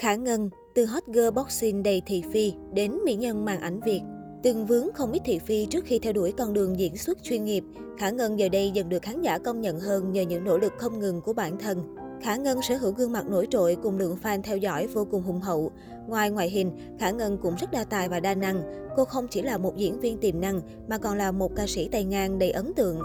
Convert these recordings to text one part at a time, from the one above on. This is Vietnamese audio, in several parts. Khả Ngân, từ hot girl boxing đầy thị phi đến mỹ nhân màn ảnh Việt. Từng vướng không ít thị phi trước khi theo đuổi con đường diễn xuất chuyên nghiệp, Khả Ngân giờ đây dần được khán giả công nhận hơn nhờ những nỗ lực không ngừng của bản thân. Khả Ngân sở hữu gương mặt nổi trội cùng lượng fan theo dõi vô cùng hùng hậu. Ngoài ngoại hình, Khả Ngân cũng rất đa tài và đa năng. Cô không chỉ là một diễn viên tiềm năng mà còn là một ca sĩ tay ngang đầy ấn tượng.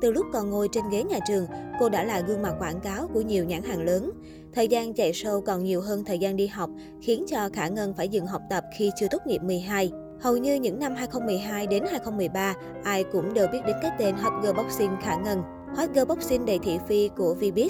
Từ lúc còn ngồi trên ghế nhà trường, cô đã là gương mặt quảng cáo của nhiều nhãn hàng lớn. Thời gian chạy show còn nhiều hơn thời gian đi học, khiến cho Khả Ngân phải dừng học tập khi chưa tốt nghiệp 12. Hầu như những năm 2012 đến 2013, ai cũng đều biết đến cái tên hot girl boxing Khả Ngân. Hot girl boxing đầy thị phi của Vbiz.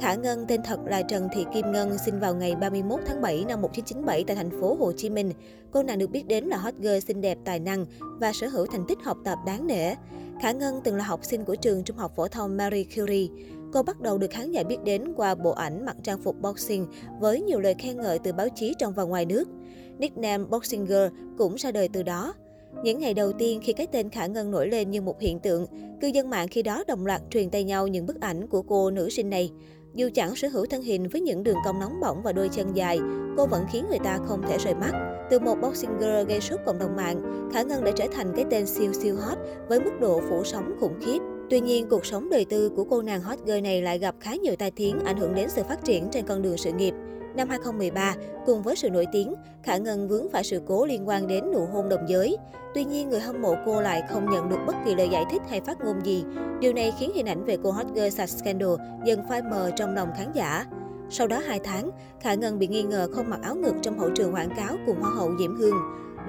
Khả Ngân tên thật là Trần Thị Kim Ngân, sinh vào ngày 31 tháng 7 năm 1997 tại thành phố Hồ Chí Minh. Cô nàng được biết đến là hot girl xinh đẹp tài năng và sở hữu thành tích học tập đáng nể. Khả Ngân từng là học sinh của trường Trung học phổ thông Marie Curie. Cô bắt đầu được khán giả biết đến qua bộ ảnh mặc trang phục boxing với nhiều lời khen ngợi từ báo chí trong và ngoài nước. Nickname Boxing Girl cũng ra đời từ đó. Những ngày đầu tiên khi cái tên Khả Ngân nổi lên như một hiện tượng, cư dân mạng khi đó đồng loạt truyền tay nhau những bức ảnh của cô nữ sinh này. Dù chẳng sở hữu thân hình với những đường cong nóng bỏng và đôi chân dài, cô vẫn khiến người ta không thể rời mắt. Từ một boxing girl gây sốt cộng đồng mạng, Khả Ngân đã trở thành cái tên siêu hot với mức độ phủ sóng khủng khiếp. Tuy nhiên, cuộc sống đời tư của cô nàng hot girl này lại gặp khá nhiều tai tiếng ảnh hưởng đến sự phát triển trên con đường sự nghiệp. Năm 2013, cùng với sự nổi tiếng, Khả Ngân vướng phải sự cố liên quan đến nụ hôn đồng giới. Tuy nhiên, người hâm mộ cô lại không nhận được bất kỳ lời giải thích hay phát ngôn gì. Điều này khiến hình ảnh về cô hot girl sạch scandal dần phai mờ trong lòng khán giả. Sau đó 2 tháng, Khả Ngân bị nghi ngờ không mặc áo ngực trong hậu trường quảng cáo cùng Hoa hậu Diễm Hương.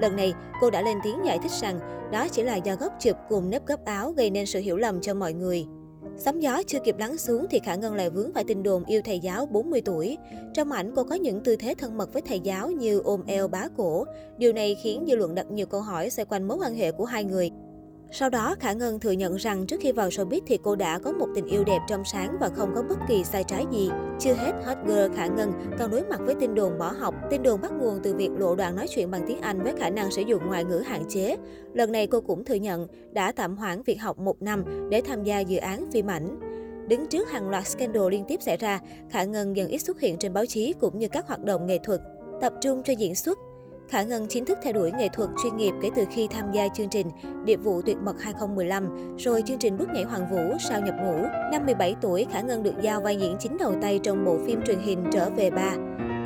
Lần này, cô đã lên tiếng giải thích rằng đó chỉ là do góc chụp cùng nếp gấp áo gây nên sự hiểu lầm cho mọi người. Sóng gió chưa kịp lắng xuống thì Khả Ngân lại vướng phải tin đồn yêu thầy giáo 40 tuổi. Trong ảnh cô có những tư thế thân mật với thầy giáo như ôm eo bá cổ. Điều này khiến dư luận đặt nhiều câu hỏi xoay quanh mối quan hệ của hai người. Sau đó, Khả Ngân thừa nhận rằng trước khi vào showbiz thì cô đã có một tình yêu đẹp trong sáng và không có bất kỳ sai trái gì. Chưa hết, hot girl Khả Ngân còn đối mặt với tin đồn bỏ học. Tin đồn bắt nguồn từ việc lộ đoạn nói chuyện bằng tiếng Anh với khả năng sử dụng ngoại ngữ hạn chế. Lần này, cô cũng thừa nhận đã tạm hoãn việc học 1 năm để tham gia dự án phim ảnh. Đứng trước hàng loạt scandal liên tiếp xảy ra, Khả Ngân dần ít xuất hiện trên báo chí cũng như các hoạt động nghệ thuật, tập trung cho diễn xuất. Khả Ngân chính thức theo đuổi nghệ thuật chuyên nghiệp kể từ khi tham gia chương trình Điệp vụ tuyệt mật 2015, rồi chương trình Bước nhảy hoàng vũ sau nhập ngũ. Năm 17 tuổi, Khả Ngân được giao vai diễn chính đầu tay trong bộ phim truyền hình Trở về ba.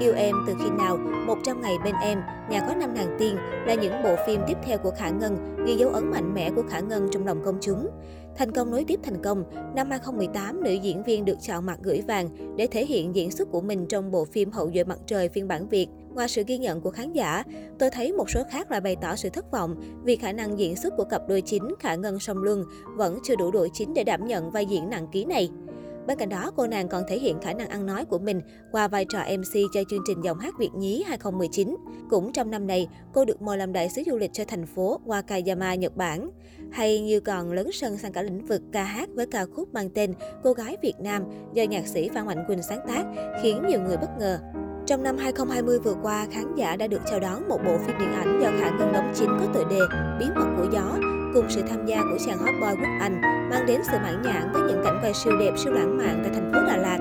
Yêu em từ khi nào, 100 ngày bên em, Nhà có năm nàng tiên là những bộ phim tiếp theo của Khả Ngân, ghi dấu ấn mạnh mẽ của Khả Ngân trong lòng công chúng. Thành công nối tiếp thành công, năm 2018, nữ diễn viên được chọn mặt gửi vàng để thể hiện diễn xuất của mình trong bộ phim Hậu duệ mặt trời phiên bản Việt. Ngoài sự ghi nhận của khán giả, tôi thấy một số khác lại bày tỏ sự thất vọng vì khả năng diễn xuất của cặp đôi chính Khả Ngân Sông Lương vẫn chưa đủ đội chính để đảm nhận vai diễn nặng ký này. Bên cạnh đó, cô nàng còn thể hiện khả năng ăn nói của mình qua vai trò MC cho chương trình Giọng hát Việt Nhí 2019. Cũng trong năm này, cô được mời làm đại sứ du lịch cho thành phố Wakayama, Nhật Bản. Hay như còn lấn sân sang cả lĩnh vực ca hát với ca khúc mang tên Cô Gái Việt Nam do nhạc sĩ Phan Mạnh Quỳnh sáng tác, khiến nhiều người bất ngờ. Trong năm 2020 vừa qua, khán giả đã được chào đón một bộ phim điện ảnh do Khả Ngân đóng chính có tựa đề Bí mật của gió, cùng sự tham gia của chàng hot boy Quốc Anh, mang đến sự mãn nhãn với những cảnh quay siêu đẹp, siêu lãng mạn tại thành phố Đà Lạt.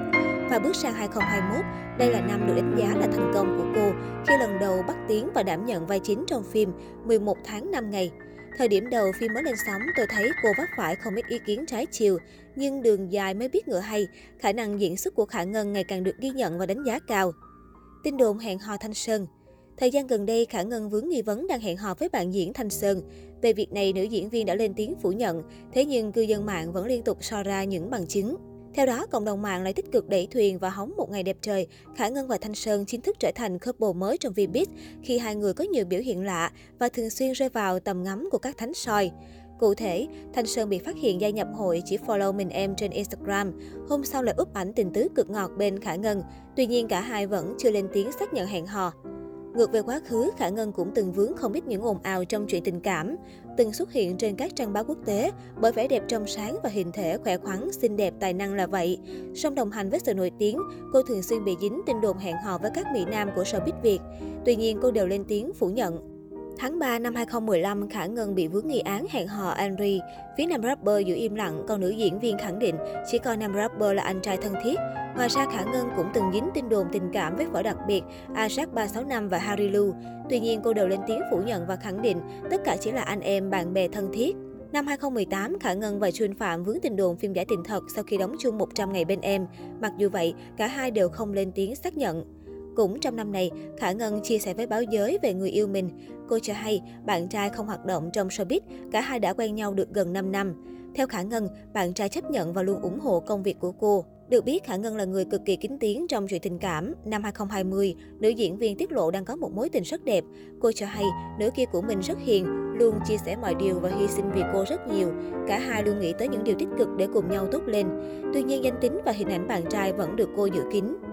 Và bước sang 2021, đây là năm được đánh giá là thành công của cô khi lần đầu bắt tiếng và đảm nhận vai chính trong phim 11 tháng 5 ngày. Thời điểm đầu phim mới lên sóng, tôi thấy cô vấp phải không ít ý kiến trái chiều. Nhưng đường dài mới biết ngựa hay, khả năng diễn xuất của Khả Ngân ngày càng được ghi nhận và đánh giá cao. Tin đồn hẹn hò Thanh Sơn. Thời gian gần đây, Khả Ngân vướng nghi vấn đang hẹn hò với bạn diễn Thanh Sơn. Về việc này, nữ diễn viên đã lên tiếng phủ nhận, thế nhưng cư dân mạng vẫn liên tục so ra những bằng chứng. Theo đó, cộng đồng mạng lại tích cực đẩy thuyền và hóng một ngày đẹp trời. Khả Ngân và Thanh Sơn chính thức trở thành couple mới trong Vbiz khi hai người có nhiều biểu hiện lạ và thường xuyên rơi vào tầm ngắm của các thánh soi. Cụ thể, Thanh Sơn bị phát hiện gia nhập hội chỉ follow mình em trên Instagram. Hôm sau lại úp ảnh tình tứ cực ngọt bên Khả Ngân. Tuy nhiên, cả hai vẫn chưa lên tiếng xác nhận hẹn hò. Ngược về quá khứ, Khả Ngân cũng từng vướng không ít những ồn ào trong chuyện tình cảm. Từng xuất hiện trên các trang báo quốc tế bởi vẻ đẹp trong sáng và hình thể khỏe khoắn, xinh đẹp, tài năng là vậy. Song đồng hành với sự nổi tiếng, cô thường xuyên bị dính tin đồn hẹn hò với các mỹ nam của showbiz Việt. Tuy nhiên, cô đều lên tiếng phủ nhận. Tháng 3 năm 2015, Khả Ngân bị vướng nghi án hẹn hò Anri. Phía nam rapper giữ im lặng, còn nữ diễn viên khẳng định chỉ coi nam rapper là anh trai thân thiết. Ngoài ra, Khả Ngân cũng từng dính tin đồn tình cảm với võ đặc biệt Ajax 365 và Harilu. Tuy nhiên, cô đều lên tiếng phủ nhận và khẳng định tất cả chỉ là anh em, bạn bè thân thiết. Năm 2018, Khả Ngân và June Phạm vướng tin đồn phim giải tình thật sau khi đóng chung 100 ngày bên em. Mặc dù vậy, cả hai đều không lên tiếng xác nhận. Cũng trong năm này, Khả Ngân chia sẻ với báo giới về người yêu mình. Cô cho hay bạn trai không hoạt động trong showbiz, cả hai đã quen nhau được gần 5 năm. Theo Khả Ngân, bạn trai chấp nhận và luôn ủng hộ công việc của cô. Được biết, Khả Ngân là người cực kỳ kín tiếng trong chuyện tình cảm. Năm 2020, nữ diễn viên tiết lộ đang có một mối tình rất đẹp. Cô cho hay nữ kia của mình rất hiền, luôn chia sẻ mọi điều và hy sinh vì cô rất nhiều. Cả hai luôn nghĩ tới những điều tích cực để cùng nhau tốt lên. Tuy nhiên, danh tính và hình ảnh bạn trai vẫn được cô giữ kín.